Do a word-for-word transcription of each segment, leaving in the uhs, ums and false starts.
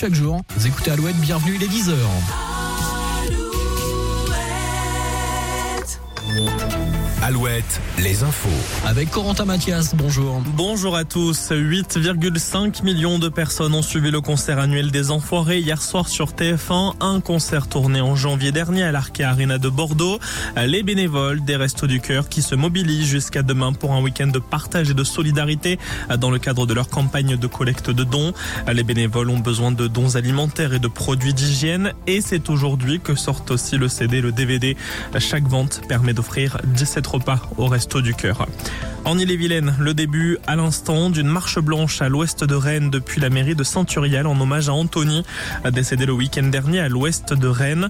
chaque jour. Vous écoutez Alouette, bienvenue, il est dix heures. Alouette, les infos. Avec Corentin Mathias, bonjour. Bonjour à tous. huit virgule cinq millions de personnes ont suivi le concert annuel des Enfoirés hier soir sur T F un. Un concert tourné en janvier dernier à l'Arkea Arena de Bordeaux. Les bénévoles des Restos du Cœur qui se mobilisent jusqu'à demain pour un week-end de partage et de solidarité dans le cadre de leur campagne de collecte de dons. Les bénévoles ont besoin de dons alimentaires et de produits d'hygiène. Et c'est aujourd'hui que sortent aussi le C D et le D V D. Chaque vente permet d'offrir dix-sept repas au Resto du Cœur. En Ille-et-Vilaine, le début à l'instant d'une marche blanche à l'ouest de Rennes depuis la mairie de Saint-Turial en hommage à Anthony, décédé le week-end dernier à l'ouest de Rennes.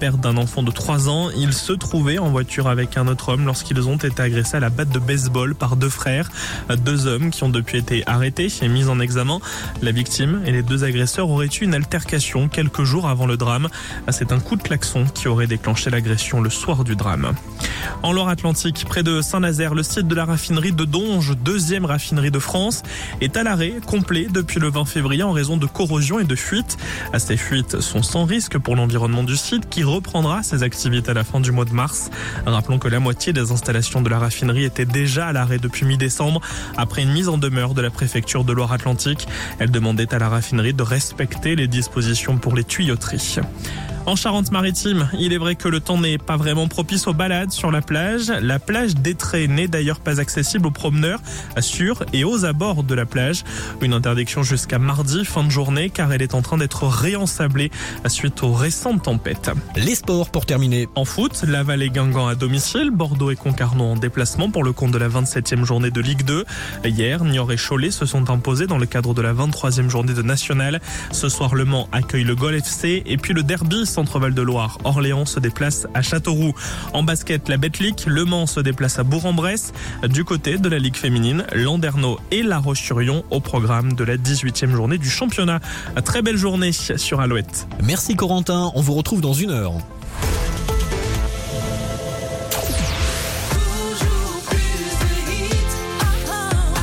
Père d'un enfant de trois ans, il se trouvait en voiture avec un autre homme lorsqu'ils ont été agressés à la batte de baseball par deux frères. Deux hommes qui ont depuis été arrêtés et mis en examen. La victime et les deux agresseurs auraient eu une altercation quelques jours avant le drame. C'est un coup de klaxon qui aurait déclenché l'agression le soir du drame. En Loire-Atlantique, près de Saint-Nazaire, le site de la raffinerie de Donge, deuxième raffinerie de France, est à l'arrêt complet depuis le vingt février en raison de corrosion et de fuites. Ces fuites sont sans risque pour l'environnement du site qui reprendra ses activités à la fin du mois de mars. Rappelons que la moitié des installations de la raffinerie étaient déjà à l'arrêt depuis mi-décembre après une mise en demeure de la préfecture de Loire-Atlantique. Elle demandait à la raffinerie de respecter les dispositions pour les tuyauteries. En Charente-Maritime, il est vrai que le temps n'est pas vraiment propice aux balades sur la plage. La plage des Trés n'est d'ailleurs pas accessible aux promeneurs sur et aux abords de la plage. Une interdiction jusqu'à mardi, fin de journée, car elle est en train d'être réensablée suite aux récentes tempêtes. Les sports pour terminer. En foot, Laval et Guingamp à domicile, Bordeaux et Concarneau en déplacement pour le compte de la vingt-septième journée de Ligue deux. Hier, Niort et Cholet se sont imposés dans le cadre de la vingt-troisième journée de National. Ce soir, Le Mans accueille le Gol F C et puis le derby Centre-Val de Loire, Orléans se déplace à Châteauroux. En basket, la Betclic, Le Mans se déplace à Bourg-en-Bresse. Du côté de la Ligue féminine, Landerneau et la Roche-sur-Yon au programme de la dix-huitième journée du championnat. Très belle journée sur Alouette. Merci Corentin, on vous retrouve dans une heure.